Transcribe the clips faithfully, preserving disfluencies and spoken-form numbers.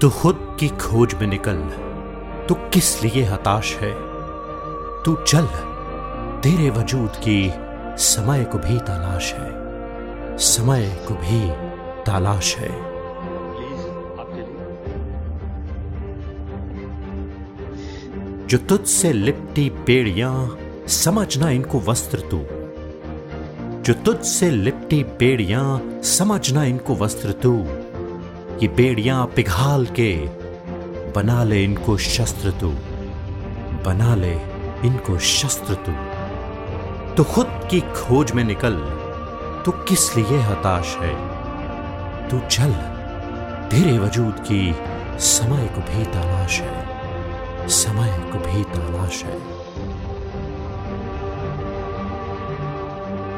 तू खुद की खोज में निकल, तू किस लिए हताश है। तू चल, तेरे वजूद की समय को भी तलाश है, समय को भी तलाश है। जो तुझसे लिपटी बेड़ियां समझना इनको वस्त्र तू, जो तुझसे लिपटी बेड़ियां समझना इनको वस्त्र तू। ये बेड़ियां पिघाल के बना ले इनको शस्त्र तू, बना ले इनको शस्त्र तू। तू खुद की खोज में निकल, तू किस लिए हताश है। तू चल, तेरे वजूद की समय को भी तलाश है, समय को भी तलाश है।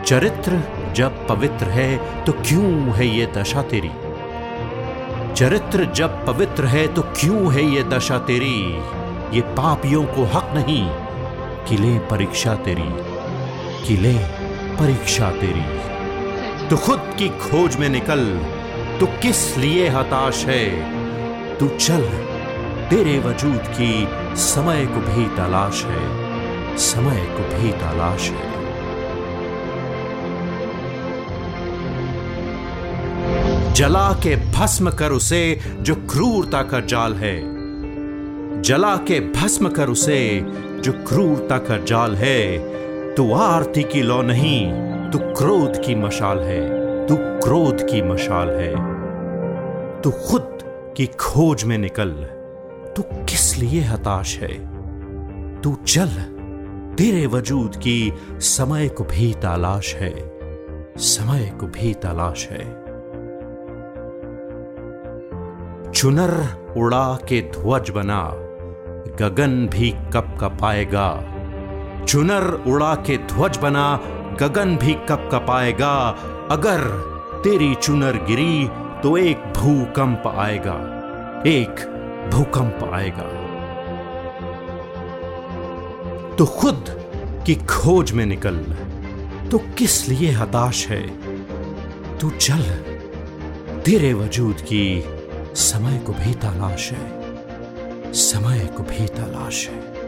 चरित्र जब पवित्र है तो क्यों है ये दशा तेरी, चरित्र जब पवित्र है तो क्यों है ये दशा तेरी। ये पापियों को हक नहीं कि ले परीक्षा तेरी, कि ले परीक्षा तेरी। तू खुद की खोज में निकल, तू किस लिए हताश है। तू चल, तेरे वजूद की समय को भी तलाश है, समय को भी तलाश है। जला के भस्म कर उसे जो क्रूरता का जाल है, जला के भस्म कर उसे जो क्रूरता का जाल है। तू आरती की लौ नहीं, तू क्रोध की मशाल है, तू क्रोध की मशाल है। तू खुद की खोज में निकल, तू किस लिए हताश है। तू चल, तेरे वजूद की समय को भी तलाश है, समय को भी तलाश है। चुनर उड़ा के ध्वज बना गगन भी कब कपाएगा, चुनर उड़ा के ध्वज बना गगन भी कब कपाएगा। अगर तेरी चुनर गिरी तो एक भूकंप आएगा, एक भूकंप आएगा। तू खुद की खोज में निकल, तू किस लिए हताश है। तू चल, तेरे वजूद की समय को भी तलाश है, समय को भी तलाश है।